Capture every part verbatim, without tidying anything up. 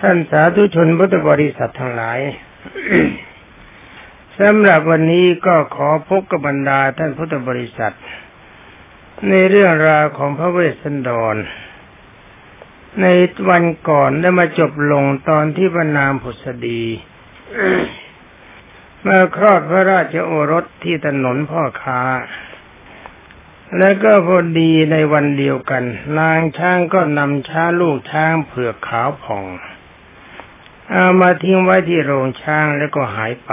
ท่านสาธุชนพุทธบริษัททั้งหลาย สำหรับวันนี้ก็ขอพบกับบรรดาท่านพุทธบริษัทในเรื่องราวของพระเวสสันดรในวันก่อนได้มาจบลงตอนที่พระนางผุสดี มาคลอดพระราชโอรสที่ถนนพ่อค้าแล้วก็พอดีในวันเดียวกันนางช้างก็นำช้างลูกช้างเผือกขาวผ่องเอามาทิ้งไว้ที่โรงช้างแล้วก็หายไป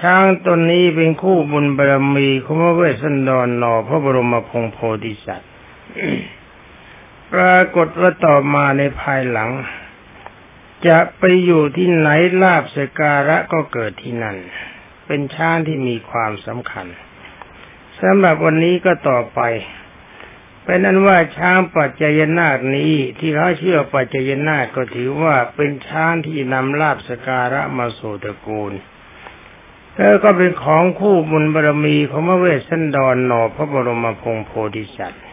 ช้างตนนี้เป็นคู่บุญบารมีของพระเวสสันดรหนอพระบรมพงศ์โพธิสัตว์ ปรากฏว่าต่อมาในภายหลังจะไปอยู่ที่ไหนลาภสักการะก็เกิดที่นั่นเป็นช้างที่มีความสำคัญสำหรับวันนี้ก็ต่อไปเป็นนั้นว่าช้างปัจจยนาคนี้ที่เขาเชื่อปัจจยนาคก็ถือว่าเป็นช้างที่นำลาภสักการะมาสู่ตระกูลแล้วก็เป็นของคู่บุญบารมีของพระเวสสันดรหนอพระบรมพงศ์โพธิสัตว์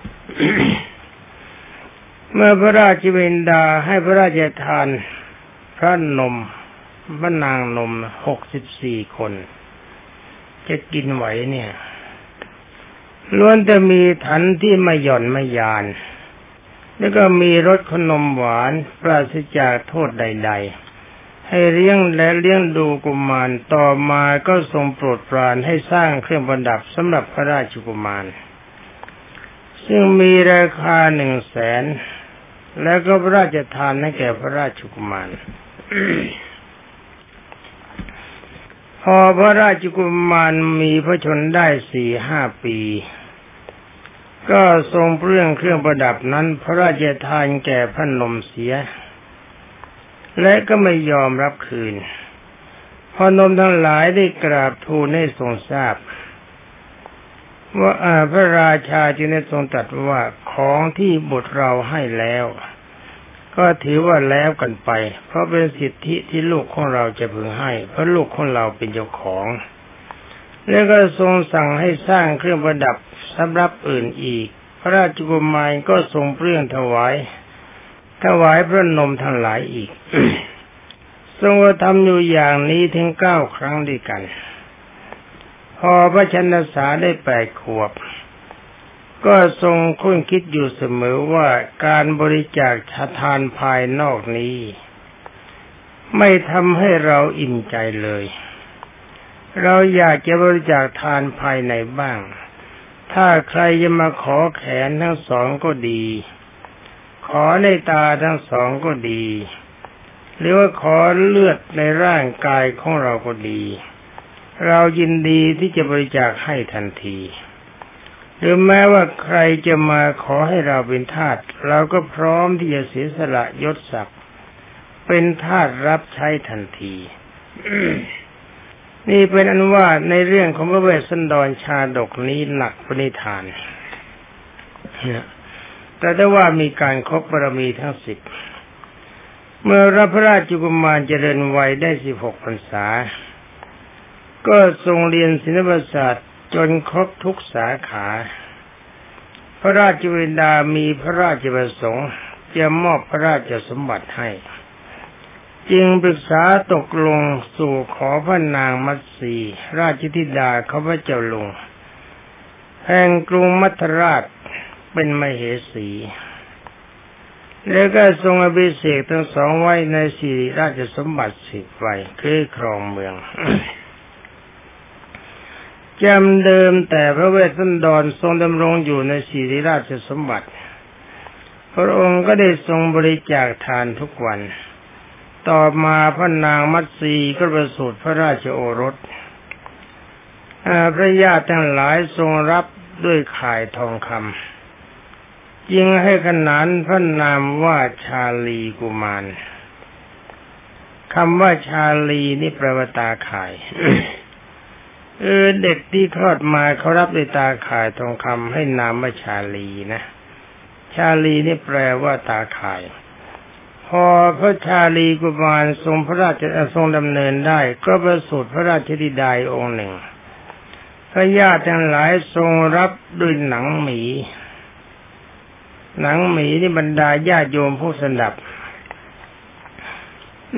เมื่อพระราชบิดาให้พระราชทานพระนมพระนางนมหกสิบสี่คนจะกินไหวเนี่ยล้วนแต่มีถันที่ไม่หย่อนไม่ยานแล้วก็มีรสขนมหวานปราศจากโทษใดๆให้เลี้ยงและเลี้ยงดูกุมารต่อมาก็ทรงโปรดปรานให้สร้างเครื่องประดับสำหรับพระราชกุมารซึ่งมีราคาหนึ่งแสนแล้วก็พระราชทานให้แก่พระราชกุมาร พอพระราชกุมารมีพระชนม์ได้สี่ห้าปีก็ทรงเปลื้องเครื่องประดับนั้นพระราชทานแก่พระนมเสียและก็ไม่ยอมรับคืนพระนมทั้งหลายได้กราบทูลให้ทรงทราบว่าพระราชาจึงได้ทรงตรัสว่าของที่บุตรเราให้แล้วก็ถือว่าแล้วกันไปเพราะเป็นสิทธิที่ลูกของเราจะพึงให้เพราะลูกของเราเป็นเจ้าของแล้วก็ทรงสั่งให้สร้างเครื่องประดับสำหรับอื่นอีกพระราชกุมารก็ทรงเปลื้องถวายถวายพระนมทั้งหลายอีก ทรงทำอยู่อย่างนี้ถึงเก้าครั้งด้วยกันพอพระชนสาได้แปดขวบก็ทรงคุ้นคิดอยู่เสมอว่าการบริจาคทานภายนอกนี้ไม่ทำให้เราอิ่มใจเลยเราอยากจะบริจาคทานภายในบ้างถ้าใครจะมาขอแขนทั้งสองก็ดีขอในตาทั้งสองก็ดีหรือว่าขอเลือดในร่างกายของเราก็ดีเรายินดีที่จะบริจาคให้ทันทีหรือแม้ว่าใครจะมาขอให้เราเป็นทาสเราก็พร้อมที่จะเสียสละยศศักดิ์เป็นทาสรับใช้ทันที นี่เป็นอันว่าในเรื่องของพระเวสสันดรชาดกนี้หนักปณิธาน แต่ได้ว่ามีการครบบารมีทั้งสิบเมื่อรับพระราชกุมารเจริญวัยได้สิบหกพรรษาก็ทรงเรียนศิลปศาสตร์จนครบทุกสาขาพระราชบิดามีพระราชประสงค์จะมอบพระราชสมบัติให้จึงปรึกษาตกลงสู่ขอพระนางมัตสีราชธิดาเขาพระเจ้าลุงแห่งกรุงมัทราชเป็นมเหสีแล้วก็ทรงอภิเษกทั้งสองไว้ในสิริราชสมบัติสิบไว้คือครองเมืองจำเดิมแต่พระเวสสันดรทรงดำรงอยู่ในสิริราชสมบัติพระองค์ก็ได้ทรงบริจาคทานทุกวันต่อมาพระนางมัตสีก็ประสูติพระราชโอรสพระญาติทั้งหลายทรงรับด้วยข่ายทองคำจึงให้ขนานพระนามว่าชาลีกุมารคำว่าชาลีนี่แปลว่าตาข่าย เออเด็กที่คลอดมาเขารับด้วยตาข่ายทองคำให้นามว่าชาลีนะชาลีนี่แปลว่าตาข่ายพอพระชาลีกุมารทรงพระราชทรงดำเนินได้ก็ประสูติพระราชธิดาองค์หนึ่งพระญาติทั้งหลายทรงรับด้วยหนังหมี หนังหมีนี่บรรดาญาติโยมผู้สนับ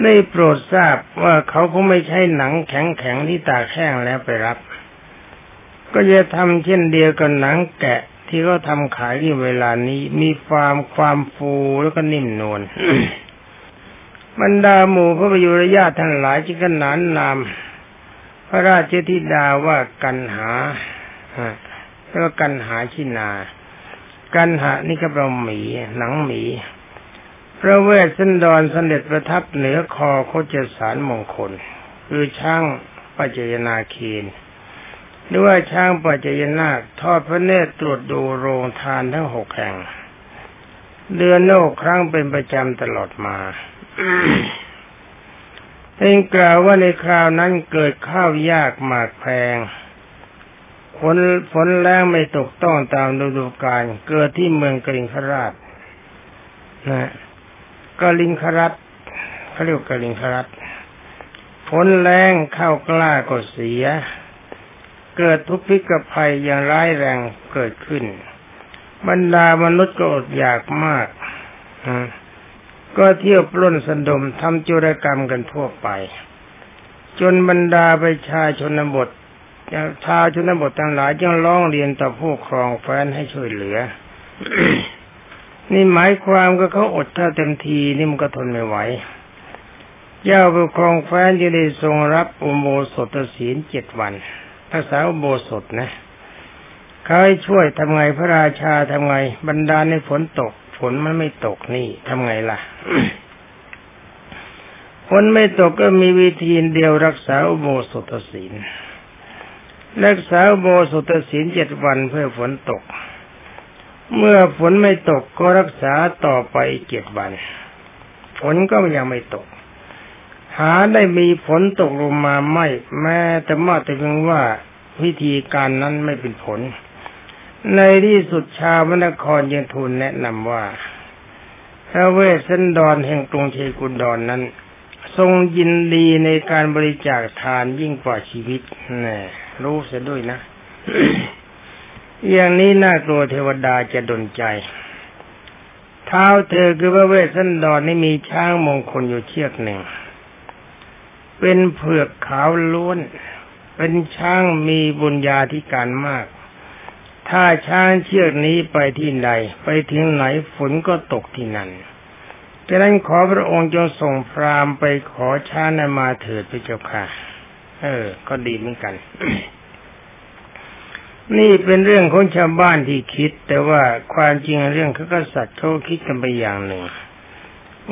ได้โปรดทราบว่าเขาคงไม่ใช่หนังแข็งๆที่ตากแห้งแล้วไปรับก็จะทำเช่นเดียวกับหนังแกะที่เขาทำขายในเวลานี้มีความความฟูแล้วก็นิ่มนวล บรรดาหมู่พระประยุรญาติทั้งหลายจึงขนานนามพระราชธิดาว่ากันหาแล้วกันหาชินากันหะนี่ก็เป็นหมีหนังหมีพระเวสสันดรเสด็จประทับเหนือคอโคจรสารมงคลคือช้างปัจจยนาคีนหรือว่าช้างปัจจยนาคทอดพระเนตรตรวจดูโรงทานทั้งหกแห่งเดือนโนกครั้งเป็นประจำตลอดมา เองกล่าวว่าในคราวนั้นเกิดข้าวยากหมากแพงฝนฝนแล้งไม่ตกต้องตามฤดูกาลเกิดที่เมืองกลิงคราชนะกลิงคราชเขาเรียกกลิงคราชฝนแล้งข้าวกล้าก็เสียเกิดทุพพิกภัยอย่างร้ายแรงเกิดขึ้นบรรดามนุษย์ก็อดอยากมากนะก็เที่ยวปล้นสันดมทำโจรกรรมกันทั่วไปจนบรรดาประชาชนบทชาวชนบททั้งหลายจึงร้องเรียนต่อผู้ครองแฟนให้ช่วยเหลือ นี่หมายความก็เขาอดถ้าเต็มทีนี่มันก็ทนไม่ไหวเจ้าผู้ครองแฟนจะได้ทรงรับอุโบสถศีลเจ็ดวันภาษาอุโบสถนะเขาให้ช่วยทำไงพระราชาทำไงบรรดาในฝนตกฝนมันไม่ตกนี่ทำไงล่ะ ฝนไม่ตกก็มีวิธีเดียวรักษาอุโบสถศีลรักษาอุโบสถศีลเจ็ดวันเพื่อฝนตกเมื่อฝนไม่ตกก็รักษาต่อไปเจ็ดวันฝนก็ยังไม่ตกหาได้มีฝนตกลงมาไม่แม้แต่มาแต่เพียงว่าวิธีการนั้นไม่เป็นผลในที่สุดชาวพระนครยังทูลแนะนำว่าพระเวสสันดรแห่งกรุงเชกุนดร น, นั้นทรงยินดีในการบริจาคทานยิ่งกว่าชีวิตแน่รู้เสียด้วยนะ อย่างนี้น่ากลัวเทวดาจะดลใจเท้าเธอคือพระเวสสันดร น, นี่มีช้างมงคลอยู่เชือกหนึ่งเป็นเผือกขาวล้วนเป็นช้างมีบุญญาธิการมากถ้าช้างเชือกนี้ไปที่ใดไปถึงไหนฝนก็ตกที่นั่นฉะนั้นขอพระองค์จงส่งพราหมณ์ไปขอช้างนั้นมาเถิดพระเจ้าค่ะเออก็ดีเหมือนกัน นี่เป็นเรื่องของชาวบ้านที่คิดแต่ว่าความจริงเรื่องเขาก็สัตว์เขาคิดกันไปอย่างหนึ่ง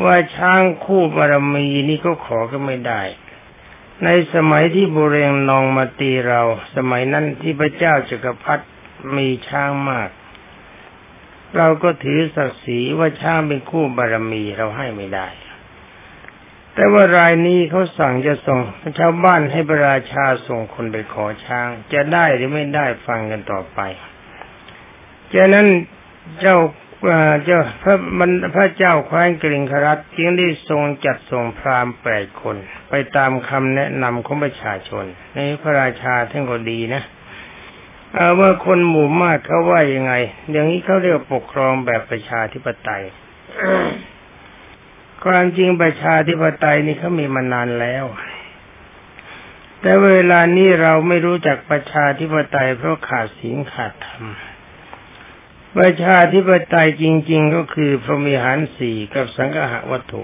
ว่าช้างคู่บารมีนี่ก็ขอก็ไม่ได้ในสมัยที่บุเรงนองมาตีเราสมัยนั้นที่พระเจ้าจักรพรรดิมีช้างมากเราก็ถือศักดิ์ศรีว่าช้างเป็นคู่บารมีเราให้ไม่ได้แต่ว่ารายนี้เขาสั่งจะส่งชาวบ้านให้พระราชาส่งคนไปขอช้างจะได้หรือไม่ได้ฟังกันต่อไปฉะนั้นเจ้าเจ้าพระมันพระเจ้าแคว้นกลิงคราชจึงได้ทรงจัดส่งพราหมณ์แปดคนไปตามคำแนะนำของประชาชนในพระราชาท่านก็ดีนะเอาว่าคนหมู่มากเขาว่ายังไงอย่างนี้เขาเรียกปกครองแบบประชาธิปไตย ความจริงประชาธิปไตยนี่เขามีมานานแล้วแต่เวลานี้เราไม่รู้จักประชาธิปไตยเพราะขาดศีลขาดธรรมประชาธิปไตยจริงๆก็คือพรหมิหารสี่กับสังฆะวัตถุ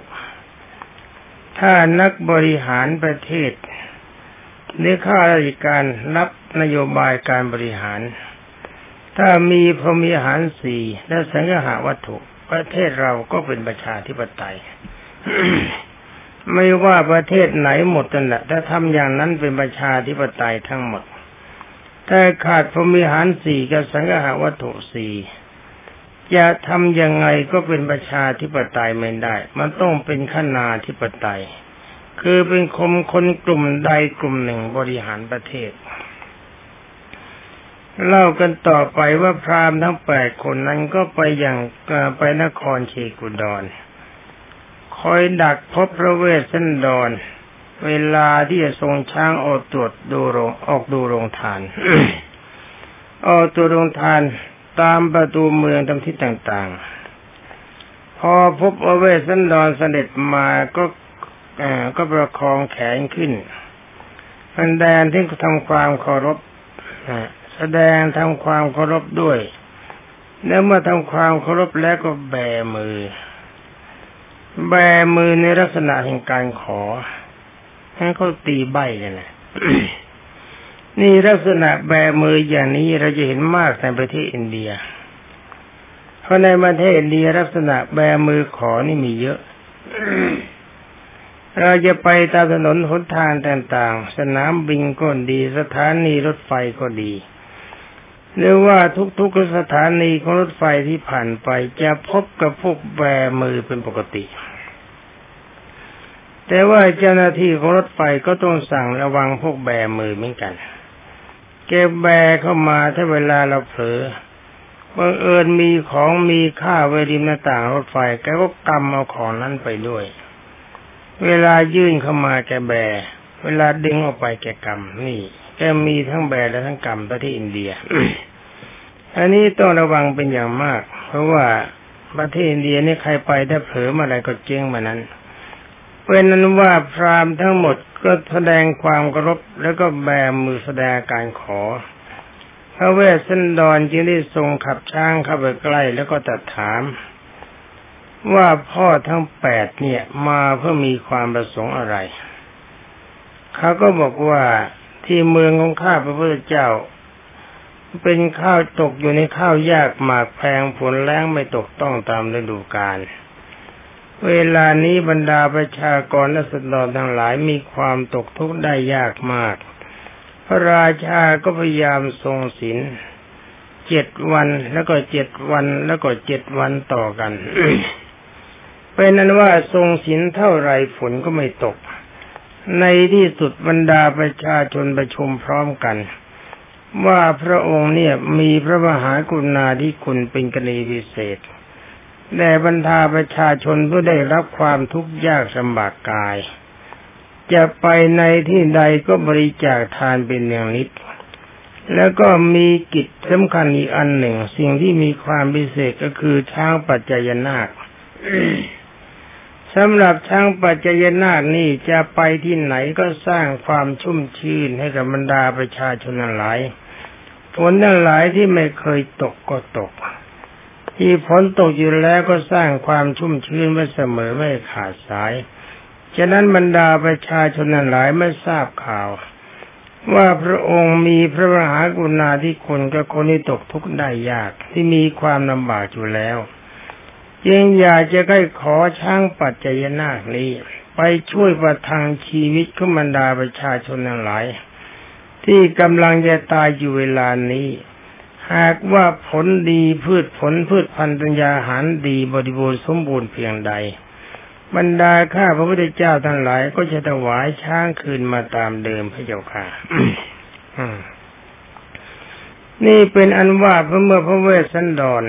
ถ้านักบริหารประเทศหรือข้าราชการรับนโยบายการบริหารถ้ามีพรหมิหารสี่และสังฆะวัตถุประเทศเราก็เป็นประชาธิปไตย ไม่ว่าประเทศไหนหมดนั่นแหละถ้าทำอย่างนั้นเป็นประชาธิปไตยทั้งหมดถ้าขาดพรหมิหารสี่กับสังฆะวัตถุสี่จะทำยังไงก็เป็นประชาธิปไตยไม่ได้มันต้องเป็นคณาธิปไตยคือเป็นคมคนกลุ่มใดกลุ่มหนึ่งบริหารประเทศเล่ากันต่อไปว่าพราหมณ์ทั้งแปดคนนั้นก็ไปอย่างไปนครเชกุดรคอยดักพบพระเวสสันดรเวลาที่จะทรงช้างออกตรวจดูโรงออกดูโรงทาน ออกตรวจโรงทานตามประตูเมืองตามทิศต่าง พอพบพระเวสสันดรเสด็จมาก็ก็ประคองแขนขึ้นแสดงที่ทำความเคารพแสดงทำความเคารพด้วยแล้วเมื่อทำความเคารพแล้วก็แบมือแบมือในลักษณะแห่งการขอให้เขาตีใบกันนะ นี่ลักษณะแบมืออย่างนี้เราจะเห็นมากในประเทศอินเดียเพราะในประเทศอินเดียลักษณะแบมือขอนี่มีเยอะ เราจะไปตามถนนหนทางต่างๆสนามบินก็ดีสถานีรถไฟก็ดีหรือว่าทุกๆสถานีของรถไฟที่ผ่านไปจะพบกับพวกแบมือเป็นปกติแต่ว่าเจ้าหน้าที่ของรถไฟก็ต้องสั่งระวังพวกแบมือเหมือนกันแกแบเข้ามาถ้าเวลาเราเผลอบังเอิญมีของมีค่าไว้ริมหน้าต่างรถไฟแกก็กำเอาของนั้นไปด้วยเวลายื่นเข้ามาแกแบเวลาดึงออกไปแกกำนี่แกมีทั้งแบและทั้งกำที่อินเดีย อันนี้ต้องระวังเป็นอย่างมากเพราะว่าประเทศอินเดียนี่ใครไปถ้าเผลอมาอะไรก็เจ๊งมานั้นเพราะนั้นว่าพราหมณ์ทั้งหมดก็แสดงความเคารพแล้วก็แบมือแสดงการขอพระเวสสันดรจึงได้ทรงขับช้างเข้าไปใกล้แล้วก็ตรัสถามว่าพ่อทั้งแปดเนี่ยมาเพื่อมีความประสงค์อะไรเขาก็บอกว่าที่เมืองของข้าพระพุทธเจ้าเป็นข้าวตกอยู่ในข้าวยากหมากแพงผลแล้งไม่ตกต้องตามฤดูกาลเวลานี้บรรดาประชากรและสัตว์ต่างทั้งหลายมีความตกทุกข์ได้ยากมากพระราชาก็พยายามทรงศีลเจ็ดวันแล้วก็เจ็ดวันแล้วก็เจ็ดวันต่อกัน เป็นนั้นว่าทรงศีลเท่าไรฝนก็ไม่ตกในที่สุดบรรดาประชาชนประชุมพร้อมกันว่าพระองค์เนี่ยมีพระมหากรุณาธิคุณเป็นกรณีพิเศษแด่บรรดาประชาชนผู้ได้รับความทุกข์ยากลำบากกายจะไปในที่ใดก็บริจาคทานเป็นอย่างนิดแล้วก็มีกิจสำคัญอีกอันหนึ่งสิ่งที่มีความพิเศษก็คือช้างปัจจยนาค สำหรับช้างปัจจยนาคนี่จะไปที่ไหนก็สร้างความชุ่มชื่นให้กับบรรดาประชาชนหลายฝนหลายที่ไม่เคยตกก็ตกที่ฝนตกอยู่แล้วก็สร้างความชุ่มชื้นไว้เสมอไม่ขาดสายฉะนั้นบรรดาประชาชนหลายไม่ทราบข่าวว่าพระองค์มีพระมหากรุณาธิคุณกับคนที่ตกทุกข์ได้ยากที่มีความลำบากอยู่แล้วจึงอยากจะได้ขอช้างปัจจยนาคนี้ไปช่วยประทังชีวิตของบรรดาประชาชนหลายที่กำลังจะตายอยู่เวลานี้หากว่าผลดีพืชผลพืชพันธุ์ธัญญาหารดีบริบูรณ์สมบูรณ์เพียงใดบรรดาข้าพระพุทธเจ้าทั้งหลายก็จะถวายช้างคืนมาตามเดิมพระเจ้าค่ะ นี่เป็นอันว่าพระเมื่อพระเวสสันดร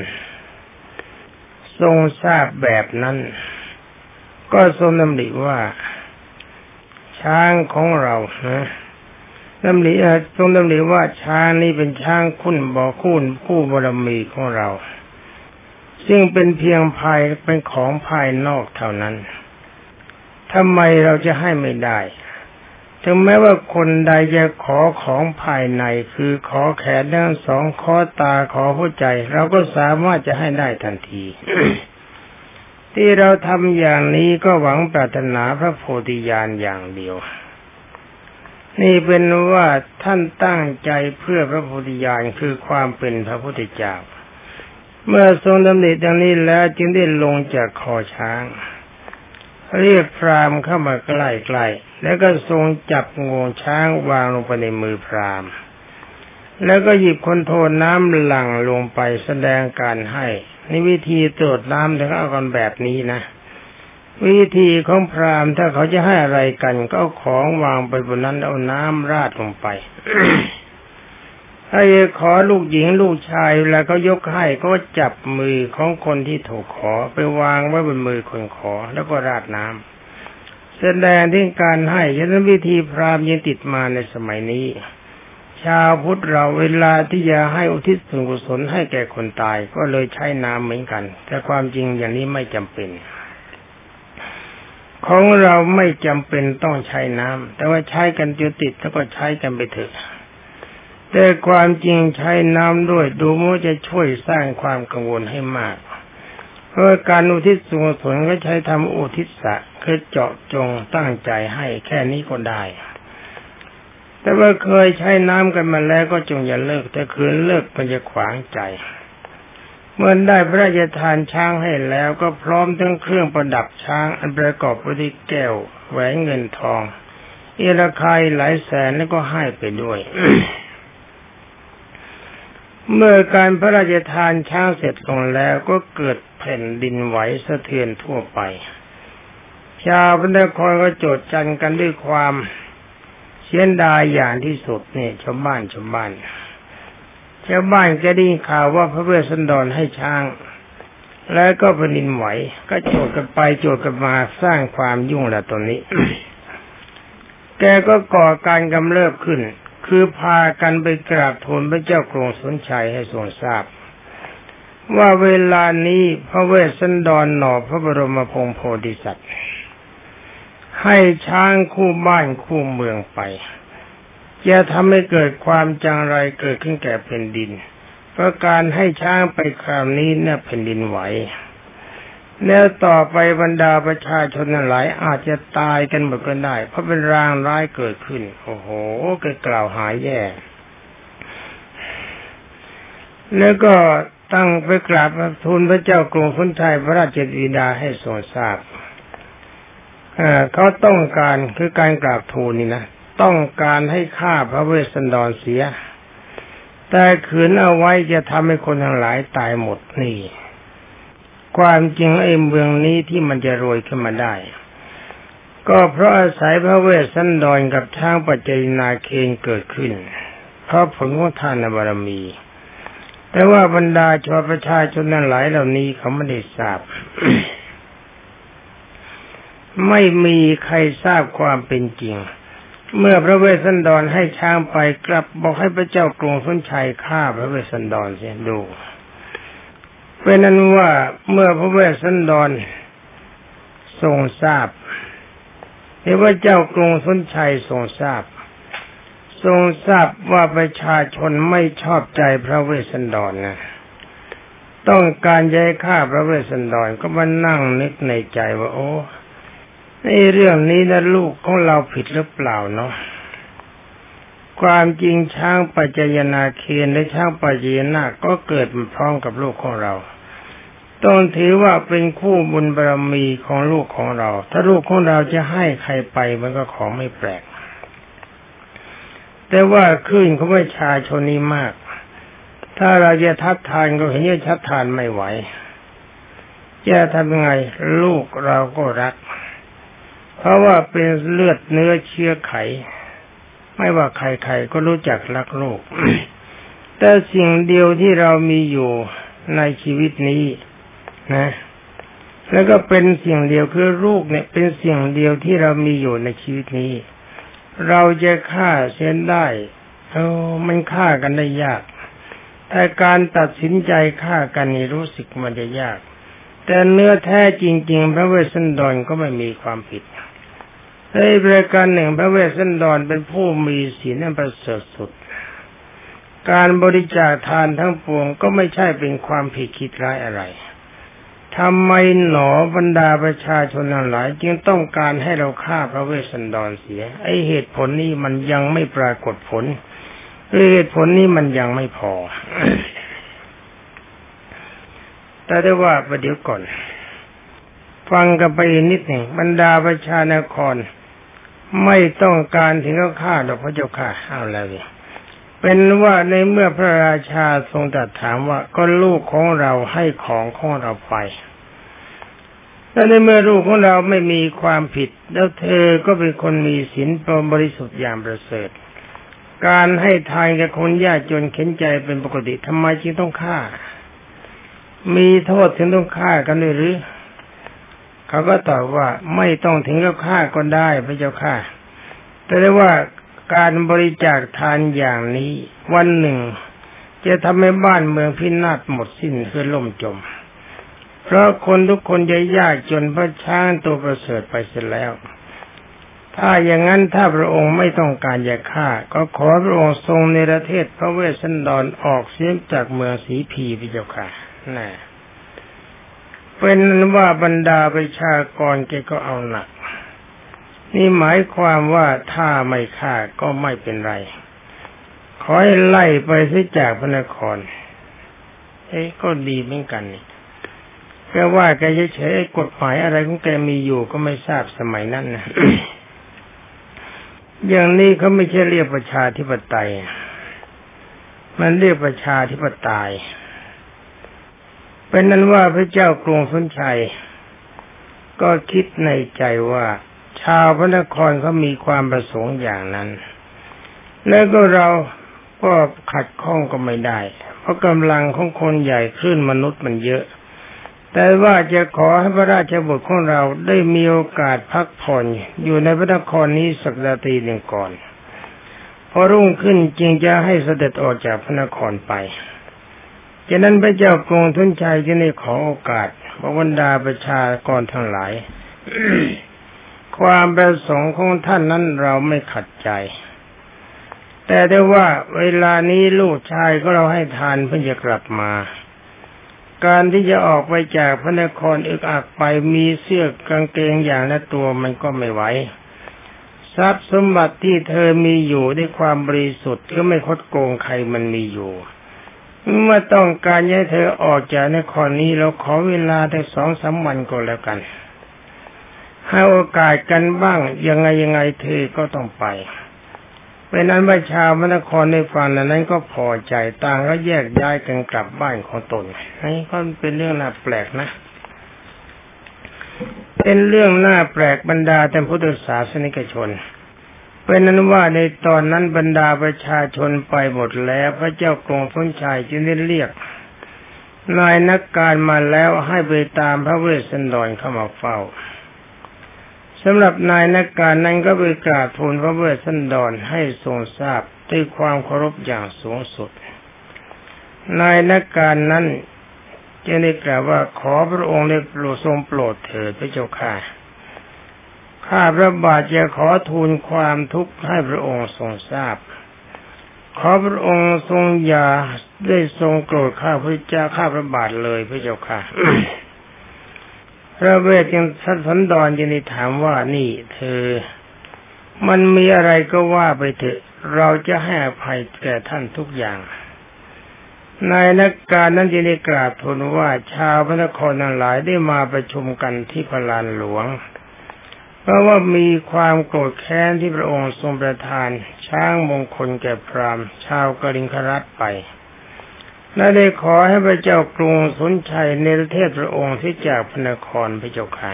ทรงทราบแบบนั้นก็ทรงดำริว่าช้างของเรานะดำริทรงดำริว่าช้างนี้เป็นช้างคุ้นบ่อคุ้นคู่บารมีของเราซึ่งเป็นเพียงภายเป็นของภายนอกเท่านั้นทำไมเราจะให้ไม่ได้ถึงแม้ว่าคนใดจะขอของภายในคือขอแขนทั้งสองขอตาขอหัวใจเราก็สามารถจะให้ได้ทันที ที่เราทำอย่างนี้ก็หวังปรารถนาพระโพธิญาณอย่างเดียวนี่เป็นว่าท่านตั้งใจเพื่อพระโพธิญาณคือความเป็นพระพุทธเจ้าเมื่อทรงดำริดังนี้แล้วจึงได้ลงจากคอช้างเรียกพราหมณ์เข้ามาใกล้ๆแล้วก็ทรงจับงวงช้างวางลงไปในมือพราหมณ์แล้วก็หยิบคนโทนน้ำหลั่งลงไปแสดงการให้ในวิธีตรวจน้ำถึงเอากันแบบนี้นะวิธีของพราหมณ์ถ้าเขาจะให้อะไรกันก็เอาของวางไปบนนั้นเอาน้ำราดลงไป ถ้าจะขอลูกหญิงลูกชายแล้วก็ยกให้ก็จับมือของคนที่ถูกขอไปวางไว้บนมือคนขอแล้วก็ราดน้ำแสดงถึงการให้ฉะนั้นวิธีพราหมณ์ยังติดมาในสมัยนี้ ชาวพุทธเราเวลาที่จะให้อุทิศส่วนกุศลให้แก่คนตายก็เลยใช้นามเหมือนกันแต่ความจริงอย่างนี้ไม่จำเป็นของเราไม่จำเป็นต้องใช้นามแต่ว่าใช้กันจุติแล้วก็ใช้กันไปเถอะแต่ความจริงใช้นามด้วยดูโมจะช่วยสร้างความกังวลให้มากเพราะการอุทิศส่วนกุศลก็ใช้ทำอุทิศะคือเจาะจงตั้งใจให้แค่นี้ก็ได้แต่ว่าเคยใช้น้ำกันมาแล้วก็จงอย่าเลิกแต่คืนเลิกมันจะขวางใจเมื่อได้พระราชทานช้างให้แล้วก็พร้อมทั้งเครื่องประดับช้างอันประกอบด้วยแก้วแหวนเงินทองเอราคายหลายแสนแล้วก็ให้ไปด้วย เมื่อการพระราชทานช้างเสร็จลงแล้วก็เกิดแผ่นดินไหวสะเทือนทั่วไปชาวพระนครก็โจษจันกันด้วยความเสียดายอย่างที่สุดเนี่ยชาวบ้านชาวบ้านชาวบ้านจะได้ข่าวว่าพระเวสสันดรให้ช้างแล้วก็แผ่นดินไหวก็โจทย์กันไปโจทย์กันมาสร้างความยุ่งละตอนนี้ แกก็ก่อการกำเริบขึ้นคือพากันไปกราบทูลพระเจ้ากรุงสนชัยให้ทรงทราบว่าเวลานี้พระเวสสันดรหน่อพระบรมพงศ์โพธิสัตว์ให้ช้างคู่บ้านคู่เมืองไปจะทำให้เกิดความจังไรเกิดขึ้นแก่แผ่นดินเพราะการให้ช้างไปคราวนี้เนี่ยแผ่นดินไหวแล้วต่อไปบรรดาประชาชนหลายอาจจะตายกันหมดก็ได้เพราะเป็นรางร้ายเกิดขึ้นโอ้โหก็กล่าวหาแย่แล้วก็ตั้งไปกราบทูลพระเจ้ากรุงสนชัยพระราชบิดาให้ทรงทราบเขาต้องการคือการกราบทูลนี่นะต้องการให้ฆ่าพระเวสสันดรเสียแต่ขืนเอาไว้จะทำให้คนทั้งหลายตายหมดนี่ความจริงไอ้เมืองนี้ที่มันจะรวยขึ้นมาได้ก็เพราะอาศัยพระเวสสันดรกับช้างปัจเจนาเคนเกิดขึ้นเพราะผลของทานบารมีแต่ว่าบรรดาชาวประชาชนทั้งหลายเหล่านี้เขาไม่ได้ทราบ ไม่มีใครทราบความเป็นจริงเมื่อพระเวสสันดรให้ช้างไปกลับบอกให้พระเจ้ากรุงสนชัยฆ่าพระเวสสันดรเสียดูเพราะนั้นว่าเมื่อพระเวสสันดรทรงทราบเห็นว่าเจ้ากรุงสนชัยทรงทราบทรงทราบว่าประชาชนไม่ชอบใจพระเวสสันดรนะต้องการจะให้ฆ่าพระเวสสันดรก็มานั่งนึกในใจว่าโอ้ในเรื่องนี้นะลูกของเราผิดหรือเปล่าเนาะความจริงช้างปัจจยนาเคนและช้างปัจจยนาคก็เกิดพร้อมกับลูกของเราต้องถือว่าเป็นคู่บุญบารมีของลูกของเราถ้าลูกของเราจะให้ใครไปมันก็ของไม่แปลกแต่ว่าคลื่นของประชาชนนี้มากถ้าเราจะทัดทานก็เห็นจะทัดทานไม่ไหวจะทำยังไงลูกเราก็รักเพราะว่าเป็นเลือดเนื้อเชื้อไขไม่ว่าใครๆก็รู้จักรักโลก แต่สิ่งเดียวที่เรามีอยู่ในชีวิตนี้นะแล้วก็เป็นสิ่งเดียวคือลูกเนี่ยเป็นสิ่งเดียวที่เรามีอยู่ในชีวิตนี้เราจะฆ่าเสียได้เอ้อมันฆ่ากันได้ยากแต่การตัดสินใจฆ่ากันนี่รู้สึกมันจะยากแต่เนื้อแท้จริงๆพระเวสสันดรก็ไม่มีความผิดในประการหนึ่งพระเวสสันดรเป็นผู้มีศีลอันประเสริฐสุดการบริจาคทานทั้งปวงก็ไม่ใช่เป็นความผิดคิดร้ายอะไรทำไมหนอบรรดาประชาชนหลายจึงต้องการให้เราฆ่าพระเวสสันดรเสียไอเหตุผลนี้มันยังไม่ปรากฏผลเหตุผลนี้มันยังไม่พอ แต่ได้ว่าประเดี๋ยวก่อนฟังกันไปนิดหนึ่งบรรดาประชานครไม่ต้องการถึงก็ฆ่าดอกพระเจ้าค่ะเอาแล้วเป็นว่าในเมื่อพระราชาทรงตรัสถามว่าก็ลูกของเราให้ของของเราไปแต่ในเมื่อลูกของเราไม่มีความผิดแล้วเธอก็เป็นคนมีศีลบริสุทธิ์อย่างประเสริฐการให้ทานแก่คนยากจนเข็ญใจเป็นปกติทำไมจึงต้องฆ่ามีโทษถึงต้องฆ่ากันเลยหรือเขาก็ตอบว่าไม่ต้องถึงกับฆ่าก็ได้พระเจ้าค่ะแต่ได้ว่า การบริจาคทานอย่างนี้วันหนึ่งจะทำให้บ้านเมืองพินาศหมดสิ้นคือล่มจมเพราะคนทุกคนจะยากจนพระช้างตัวประเสริฐไปเสียแล้วถ้าอย่างนั้นถ้าพระองค์ไม่ต้องการจะฆ่าก็ขอพระองค์ทรงเนรเทศพระเวสสันดรออกเสียจากเมืองสีพีพระเจ้าค่ะน่ะเป็นว่าบรรดาประชากรแกก็เอาหนักนี่หมายความว่าถ้าไม่ฆ่าก็ไม่เป็นไรขอให้ไล่ไปเสียจากพระนครเอ้ก็ดีเหมือนกันนี่แกว่าแกเฉยๆกฎหมายอะไรของแกมีอยู่ก็ไม่ทราบสมัยนั้นนะ อย่างนี้เขาไม่ใช่เรียกประชาธิปไตยมันเรียกประชาธิปไตยเป็นนั้นว่าพระเจ้ากรุงสนชัยก็คิดในใจว่าชาวพระนครเขามีความประสงค์อย่างนั้นแล้วก็เราก็ขัดข้องก็ไม่ได้เพราะกำลังของคนใหญ่คลื่นมนุษย์มันเยอะแต่ว่าจะขอให้พระราชบุตรของเราได้มีโอกาสพักผ่อนอยู่ในพระนครนี้สักราตรีหนึ่งก่อนพอรุ่งขึ้นจึงจะให้เสด็จออกจากพระนครไปฉะนั้นพระเจ้ากรุงธนชัยจึงได้ขอโอกาสบรรดาประชากรทั้งหลาย ความประสงค์ของท่านนั้นเราไม่ขัดใจแต่ได้ว่าเวลานี้ลูกชายก็เราให้ทานเพิ่งจะกลับมาการที่จะออกไปจากพระนครอึกอักไปมีเสื้อกางเกงอย่างละตัวมันก็ไม่ไหวทรัพย์สมบัติที่เธอมีอยู่ด้วยความบริสุทธิ์ก็ไม่คดโกงใครมันมีอยู่เมื่อต้องการให้เธอออกจากนครนี้เราขอเวลาแต่สองสามวันก็แล้วกันให้โอกาสกันบ้างยังไงยังไงเธอก็ต้องไปเพราะนั้นประชาชนนครในฝั่งนั้นก็พอใจต่างก็แยกย้ายกันกลับบ้านของตนนี่ก็เป็นเรื่องน่าแปลกนะเป็นเรื่องน่าแปลกบรรดาท่านพุทธศาสนิกชนเป็นนั้นว่าในตอนนั้นบรรดาประชาชนไปหมดแล้วพระเจ้ากรุงธนชัยจึงได้เรียกนายนักการมาแล้วให้ไปตามพระเวสสันดรเข้ามาเฝ้าสำหรับนายนักการนั้นก็ไปกราบทูลพระเวสสันดรให้ทรงทราบด้วยความเคารพอย่างสูงสุดนายนักการนั้นจึงได้กล่าวว่าขอพระองค์ได้โปรดทรงโปรดเถิดพระเจ้าค่ะข้าพระบาทจะขอทูลความทุกข์ให้พระองค์ทรงทราบขอพระองค์ทรงอย่าได้ทรงโกรธข้าพระเจ้าข้าพระบาทเลยพระเจ้าค่ะ พระเวสสันดรจึงได้ถามว่านี่เธอมันมีอะไรก็ว่าไปเถอะเราจะให้อภัยแก่ท่านทุกอย่างนายนักการนั้นจึงได้กราบทูลว่าชาวพระนครทั้งหลายได้มาประชุมกันที่พระลานหลวงเพราะว่ามีความโกรธแค้นที่พระองค์ทรงประทานช้างมงคลแก่พราหมณ์ชาวกลิงครัฐไปและได้ขอให้พระเจ้ากรุงสนชัยเนรเทศพระองค์ที่จากพระนครพระเจ้าค่ะ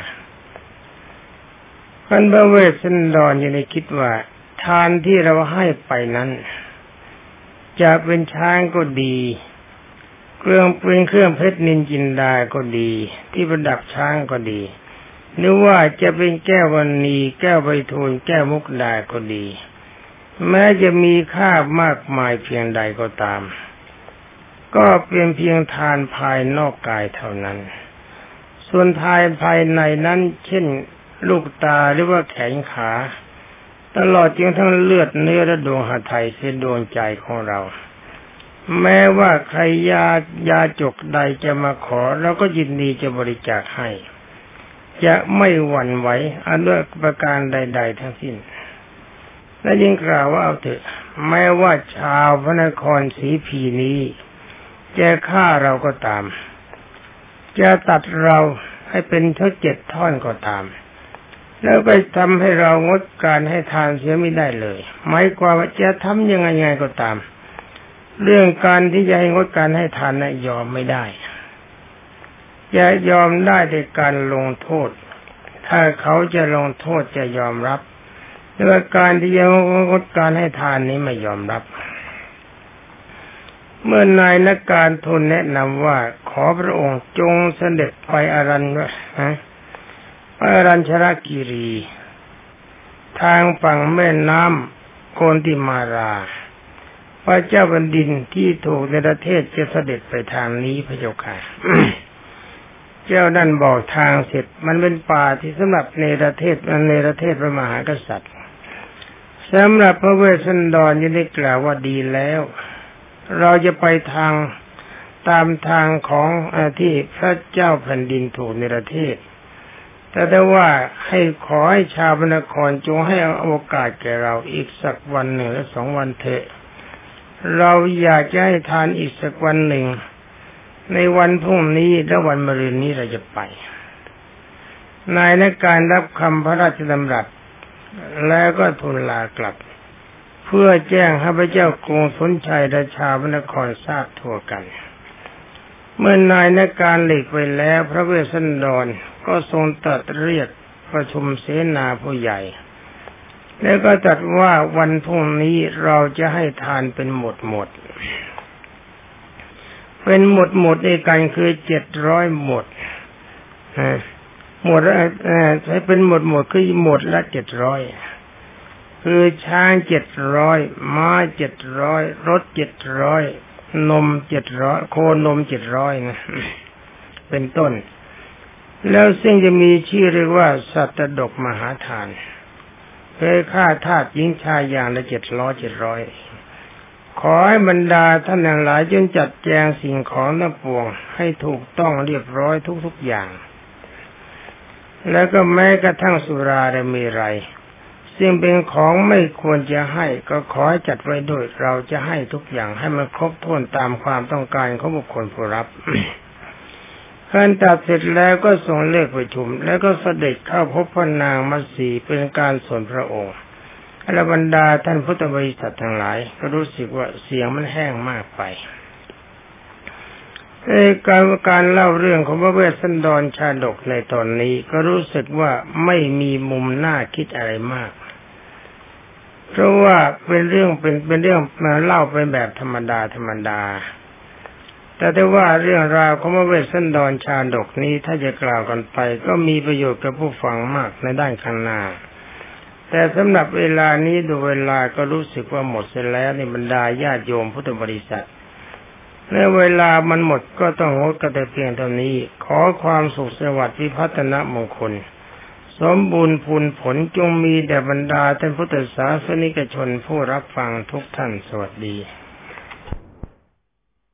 ท่านพระเวสสันดรยังได้คิดว่าทานที่เราให้ไปนั้นจะเป็นช้างก็ดีเครื่องเป็นเครื่องเพชรนินจินดาก็ดีที่ประดับช้างก็ดีหรือว่าจะเป็นแก้ววรรณีแก้วใบโทนแก้วมุกดาก็ดีแม้จะมีค่ามากมายเพียงใดก็ตามก็เป็นเพียงทานภายนอกกายเท่านั้นส่วนทานภายในนั้นเช่นลูกตาหรือว่าแขนขาตลอดจนทั้งเลือดเนื้อและดวงหทัยคือดวงใจของเราแม้ว่าใครยายาจกใดจะมาขอเราก็ยินดีจะบริจาคให้จะไม่หวั่นไหวอันด้วยประการใดๆทั้งสิ้นและยิ่งกล่าวว่าเอาเถอะแม้ว่าชาวพระนครสีพีนี้จะฆ่าเราก็ตามจะตัดเราให้เป็นทั้งเจ็ดท่อนก็ตามแล้วก็ทำให้เรางดการให้ทานเสียไม่ได้เลยหมายความว่าจะทำยังไงๆก็ตามเรื่องการที่จะให้งดการให้ทานน่ะยอมไม่ได้จะยอมได้ด้วยการลงโทษถ้าเขาจะลงโทษจะยอมรับแต่การที่จะงดการให้ทานนี้ไม่ยอมรับเมื่อนายนักการทูลแนะนำว่าขอพระองค์จงเสด็จไปอารัญนะไปอารัญชรกิรีทางฝั่งแม่น้ โกนติมาราพระเจ้าแผ่นดินที่ถูกในประเทศจะเสด็จไปทางนี้พระเจ้าค่ะ เจ้านั่นบอกทางเสร็จมันเป็นป่าที่สำหรับในประเทศมันในประเทศพระมหากษัตริย์สำหรับพระเวสสันดรยังได้กล่าวว่าดีแล้วเราจะไปทางตามทางของที่พระเจ้าแผ่นดินถูกในประเทศแต่ได้ว่าให้ขอให้ชาวพระนครจงให้โอกาสแก่เราอีกสักวันหนึ่งหรือสองวันเถอะเราอยากจะให้ทานอีกสักวันหนึ่งในวันพรุ่งนี้และวันมะรืนนี้เราจะไปนายในการรับคำพระราชดำรัสแล้วก็ทูลลากลับเพื่อแจ้งให้พระเจ้ากรุงสนชัยราชาพระนครทราบทั่วกันเมื่อนายในการหลีกไปแล้วพระเวสสันดรก็ทรงตรัสเรียกประชุมเสนาผู้ใหญ่แล้วก็ตรัสว่าวันพรุ่งนี้เราจะให้ทานเป็นหมดหมดเป็นหมดหมดในการคือเจ็ดร้อยหมดหมดละใช้เป็นหมดหมดคือหมดละเจ็ดร้อยคือช้างเจ็ดร้อยม้าเจ็ดร้อยรถเจ็ดร้อยนมเจ็ดร้อยโคนมเจ็ดร้อยนะเป็นต้นแล้วซึ่งจะมีชื่อเรียกว่าสัตดกมหาทานเคยฆ่าทาสหญิงชายอย่างละเจ็ดร้อยเจ็ดร้อยขอให้บรรดาท่านทั้งหลายจงจัดแจงสิ่งของทั้งปวงให้ถูกต้องเรียบร้อยทุกๆอย่างแล้วก็แม้กระทั่งสุราและมีไรซึ่งเป็นของไม่ควรจะให้ก็ขอให้จัดไว้ด้วยเราจะให้ทุกอย่างให้มันครบถ้วนตามความต้องการของบุคคลผู้รับ การตัดเสร็จแล้วก็ทรงเลิกประชุมแล้วก็เสด็จเข้าพบพระนางมัทสีเป็นการส่วนพระองค์และบรรดาท่านพุทธบริษัททั้งหลายก็รู้สึกว่าเสียงมันแห้งมากไปการการเล่าเรื่องของพระเวสสันดรชาดกในตอนนี้ก็รู้สึกว่าไม่มีมุมน่าคิดอะไรมากเพราะว่าเป็นเรื่องเป็นเป็นเรื่องมาเล่าเป็นแบบธรรมดาธรรมดาแต่ได้ว่าเรื่องราวของพระเวสสันดรชาดกนี้ถ้าจะกล่าวกันไปก็มีประโยชน์กับผู้ฟังมากในด้านข้างหน้าแต่สำหรับเวลานี้ดูเวลาก็รู้สึกว่าหมดเสียแล้วในบรรดาญาติโยมพุทธบริษัทและเวลามันหมดก็ต้องงดกันแต่เพียงเท่านี้ขอความสุขสวัสดิ์วิพัฒนมงคลสมบูรณ์พูนผลจงมีแด่บรรดาท่านพุทธศาสนิกชนผู้รับฟังทุกท่านสวัสดี